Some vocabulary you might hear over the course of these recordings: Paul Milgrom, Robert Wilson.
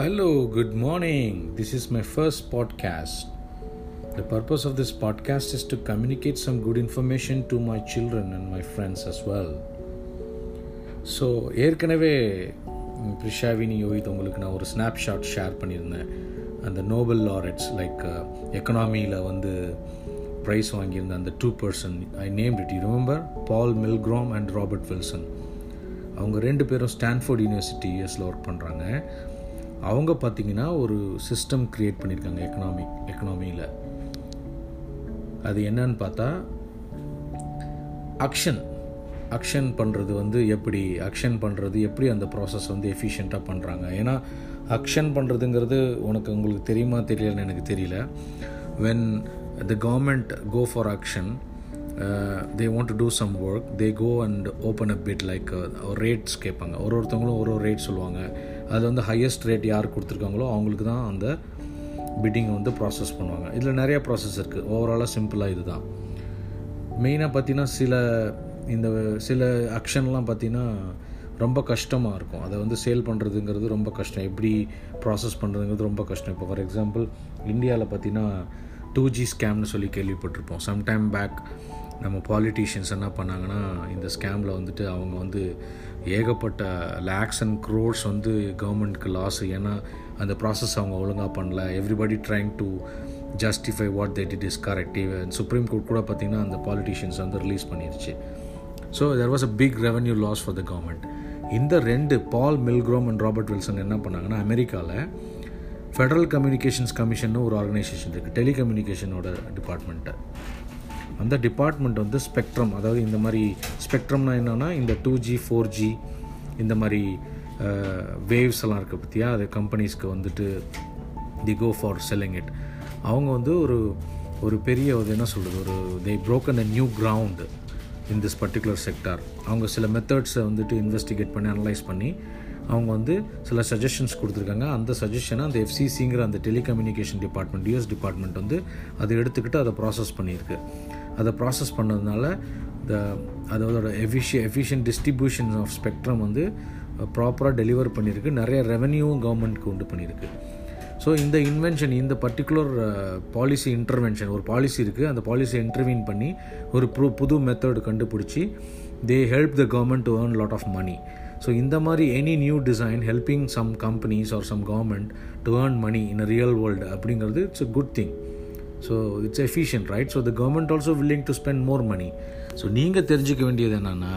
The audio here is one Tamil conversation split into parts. Hello, good morning. This is my first podcast. The purpose of this podcast is to communicate some good information to my children and my friends as well. So, ஏற்கனவே பிரிஷாவினி யோகித் உங்களுக்கு நான் ஒரு ஸ்னாப்ஷாட் ஷேர் பண்ணியிருந்தேன். அந்த நோபல் லாரட்ஸ் லைக் எக்கனாமியில் வந்து ப்ரைஸ் வாங்கியிருந்த அந்த 2 person I named it. You remember Paul Milgrom and Robert Wilson. அவங்க 2 பேரும் ஸ்டான்ஃபோர்ட் யூனிவர்சிட்டி யூஎஸில் ஒர்க் பண்ணுறாங்க. அவங்க பார்த்திங்கன்னா ஒரு சிஸ்டம் க்ரியேட் பண்ணியிருக்காங்க எக்கனாமியில். அது என்னன்னு பார்த்தா அக்ஷன் பண்ணுறது எப்படி அந்த ப்ராசஸ் வந்து எஃபிஷியண்ட்டாக பண்ணுறாங்க. ஏன்னா அக்ஷன் பண்ணுறதுங்கிறது உங்களுக்கு தெரியுமா தெரியலன்னு எனக்கு தெரியல. When the government go for action, they want to do some work, they go and open a bid, like rates கேட்பாங்க. ஒருத்தவங்களும் ஒரு ஒரு ரேட் சொல்லுவாங்க. அது வந்து ஹையஸ்ட் ரேட் யார் கொடுத்துருக்காங்களோ அவங்களுக்கு தான் அந்த பிட்டிங்கை வந்து ப்ராசஸ் பண்ணுவாங்க. இதில் நிறையா ப்ராசஸ் இருக்குது. ஓவராலாக சிம்பிளாக இது தான் மெயினாக. பார்த்திங்கன்னா சில ஆக்ஷன்லாம் பார்த்திங்கன்னா ரொம்ப கஷ்டமாக இருக்கும். அதை வந்து சேல் பண்ணுறதுங்கிறது ரொம்ப கஷ்டம். எப்படி ப்ராசஸ் பண்ணுறதுங்கிறது ரொம்ப கஷ்டம். இப்போ ஃபார் எக்ஸாம்பிள் இந்தியாவில் பார்த்திங்கன்னா 2G ஸ்கேம்னு சொல்லி கேள்விப்பட்டிருப்போம். சம்டைம் பேக் நம்ம பாலிட்டிஷியன்ஸ் என்ன பண்ணாங்கன்னா, இந்த ஸ்கேமில் வந்துட்டு அவங்க வந்து ஏகப்பட்ட லேக்ஸ் அண்ட் க்ரோர்ஸ் வந்து கவர்மெண்ட்க்கு லாஸ். ஏன்னா அந்த ப்ராசஸ் அவங்க ஒழுங்காக பண்ணல. Everybody trying to justify what they did is correct. Even supreme court கூட பார்த்திங்கன்னா அந்த பாலிட்டிஷியன்ஸ் வந்து ரிலீஸ் பண்ணிடுச்சு. So there was a big revenue loss for the government. இந்த 2 Paul Milgrom and Robert Wilson என்ன பண்ணாங்கன்னா, அமெரிக்காவில் ஃபெடரல் கம்யூனிகேஷன்ஸ் கமிஷன் ஒரு ஆர்கனைசேஷன் இருக்குது, டெலிகம்யூனிகேஷனோட டிபார்ட்மெண்ட்டு. அந்த டிபார்ட்மெண்ட் வந்து ஸ்பெக்ட்ரம், அதாவது இந்த மாதிரி ஸ்பெக்ட்ரம்னா என்னென்னா இந்த 2G 4G இந்த மாதிரி வேவ்ஸ் எல்லாம் இருக்குது பற்றியா. அது கம்பெனிஸ்க்கு வந்துட்டு the go for selling it. அவங்க வந்து ஒரு பெரிய என்ன சொல்கிறது, ஒரு they broken a new ground in this particular sector. அவங்க சில மெத்தட்ஸை வந்துட்டு இன்வெஸ்டிகேட் பண்ணி அனலைஸ் பண்ணி அவங்க வந்து சில சஜஷன்ஸ் கொடுத்துருக்காங்க. அந்த சஜஷனை அந்த FCCங்கிற அந்த டெலிகம்யூனிகேஷன் டிபார்ட்மெண்ட் US டிபார்ட்மெண்ட் வந்து அதை எடுத்துக்கிட்டு அதை ப்ராசஸ் பண்ணியிருக்கு. அதை ப்ராசஸ் பண்ணதுனால அதோட எஃபிஷியன்ட் டிஸ்ட்ரிபியூஷன் ஆஃப் ஸ்பெக்ட்ரம் வந்து ப்ராப்பராக டெலிவர் பண்ணியிருக்கு. நிறைய ரெவன்யூவும் கவர்மெண்ட்க்கு உண்டு பண்ணியிருக்கு. ஸோ இந்த இன்வென்ஷன், இந்த பர்டிகுலர் பாலிசி இன்டர்வென்ஷன், ஒரு பாலிசி இருக்குது, அந்த பாலிசியை இன்டர்வீன் பண்ணி ஒரு புது மெத்தட் கண்டுபிடிச்சி they help the government to earn lot of money. So இந்த மாதிரி any new design helping some companies or some government to earn money in a real world அப்படிங்கிறது it's a good thing. So it's efficient, right? So the government also willing to spend more money. So நீங்கள் தெரிஞ்சிக்க வேண்டியது என்னென்னா,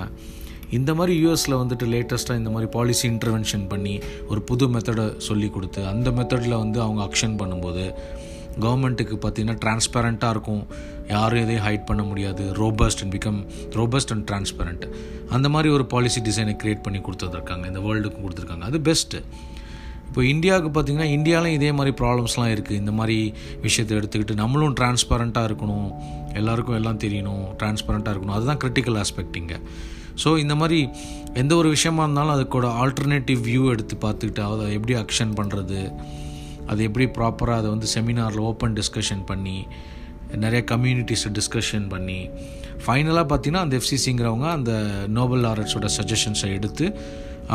இந்த மாதிரி யூஎஸில் வந்துட்டு லேட்டஸ்ட்டாக இந்த மாதிரி பாலிசி இன்டர்வென்ஷன் பண்ணி ஒரு புது மெத்தடை சொல்லி கொடுத்து அந்த மெத்தடில் வந்து அவங்க ஆக்ஷன் பண்ணும்போது கவர்மெண்ட்டுக்கு பார்த்திங்கன்னா டிரான்ஸ்பேரண்ட்டாக இருக்கும். யாரும் எதையும் ஹைட் பண்ண முடியாது. ரோபஸ்ட் அண்ட் டிரான்ஸ்பேரண்ட் அந்த மாதிரி ஒரு பாலிசி டிசைனை க்ரியேட் பண்ணி கொடுத்துருக்காங்க, இந்த வேர்ல்டுக்கு கொடுத்துருக்காங்க. அது பெஸ்ட்டு. இப்போ இந்தியாவுக்கு பார்த்திங்கன்னா, இந்தியாவிலையும் இதே மாதிரி ப்ராப்ளம்ஸ்லாம் இருக்குது. இந்த மாதிரி விஷயத்தை எடுத்துக்கிட்டு நம்மளும் டிரான்ஸ்பேரண்ட்டாக இருக்கணும், எல்லாருக்கும் எல்லாம் தெரியணும், டிரான்ஸ்பேரண்ட்டாக இருக்கணும். அதுதான் கிரிட்டிக்கல் ஆஸ்பெக்டிங்க. ஸோ இந்த மாதிரி எந்த ஒரு விஷயமா இருந்தாலும் அதுக்கூட ஆல்டர்னேட்டிவ் வியூ எடுத்து பார்த்துக்கிட்டு அதை எப்படி ஆக்ஷன் பண்ணுறது, அது எப்படி ப்ராப்பராக அதை வந்து செமினாரில் ஓப்பன் டிஸ்கஷன் பண்ணி நிறைய கம்யூனிட்டிஸை டிஸ்கஷன் பண்ணி ஃபைனலாக பார்த்திங்கன்னா அந்த FCCங்கிறவங்க அந்த நோபல் லாரட்ஸோட சஜஷன்ஸை எடுத்து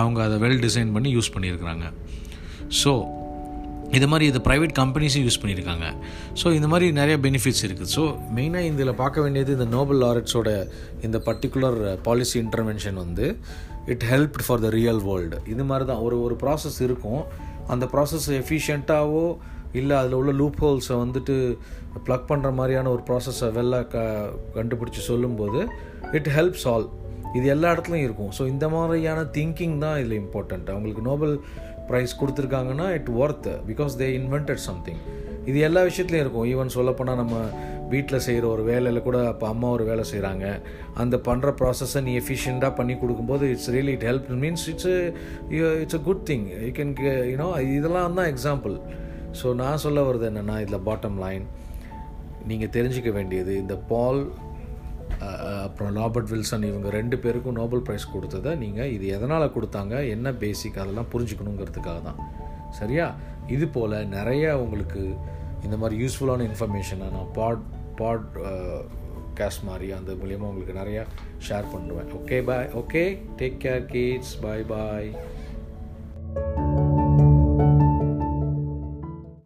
அவங்க அதை வெல் டிசைன் பண்ணி யூஸ் பண்ணியிருக்கிறாங்க. ஸோ இது மாதிரி இது ப்ரைவேட் கம்பெனிஸும் யூஸ் பண்ணியிருக்காங்க. ஸோ இந்த மாதிரி நிறைய பெனிஃபிட்ஸ் இருக்குது. ஸோ மெயினாக இதில் பார்க்க வேண்டியது இந்த நோபல் லாரட்ஸோட இந்த பர்டிகுலர் பாலிசி இன்டர்வென்ஷன் வந்து it helped for the real world. இது மாதிரி தான் ஒரு ப்ராசஸ் இருக்கும். அந்த ப்ராசஸ் எஃபிஷியண்ட்டாகவோ இல்லை அதில் உள்ள லூப் ஹோல்ஸை வந்துட்டு ப்ளக் பண்ணுற மாதிரியான ஒரு ப்ராசஸை வெள்ள கண்டுபிடிச்சி சொல்லும்போது இட் ஹெல்ப்ஸ் ஆல். இது எல்லா இடத்துலையும் இருக்கும். ஸோ இந்த மாதிரியான திங்கிங் தான் இதில் இம்பார்ட்டண்ட். அவங்களுக்கு நோபல் ப்ரைஸ் கொடுத்துருக்காங்கன்னா it worth, because they invented something. இது எல்லா விஷயத்துலையும் இருக்கும். ஈவன் சொல்லப்போனால் நம்ம வீட்டில் செய்கிற ஒரு வேலையில் கூட இப்போ அம்மா ஒரு வேலை செய்கிறாங்க, அந்த பண்ணுற ப்ராசஸை நீ எஃபிஷியண்ட்டாக பண்ணி கொடுக்கும்போது it's really it help means it's a good thing. You can you know இதெல்லாம் தான் எக்ஸாம்பிள். ஸோ நான் சொல்ல வருது என்னென்னா, இதில் பாட்டம் லைன் நீங்கள் தெரிஞ்சிக்க வேண்டியது, இந்த பால் அப்புறம் ராபர்ட் வில்சன் இவங்க 2 பேருக்கும் நோபல் ப்ரைஸ் கொடுத்ததை நீங்கள் இது எதனால் கொடுத்தாங்க, என்ன பேசிக், அதெல்லாம் புரிஞ்சுக்கணுங்கிறதுக்காக தான். சரியா? இது போல் நிறையா உங்களுக்கு இந்த மாதிரி யூஸ்ஃபுல்லான இன்ஃபர்மேஷனை நான் பாட்காஸ்ட் மாதிரி அந்த மூலியமாக உங்களுக்கு நிறையா ஷேர் பண்ணுவேன். Okay, bye. Okay, take care kids. Bye பாய்.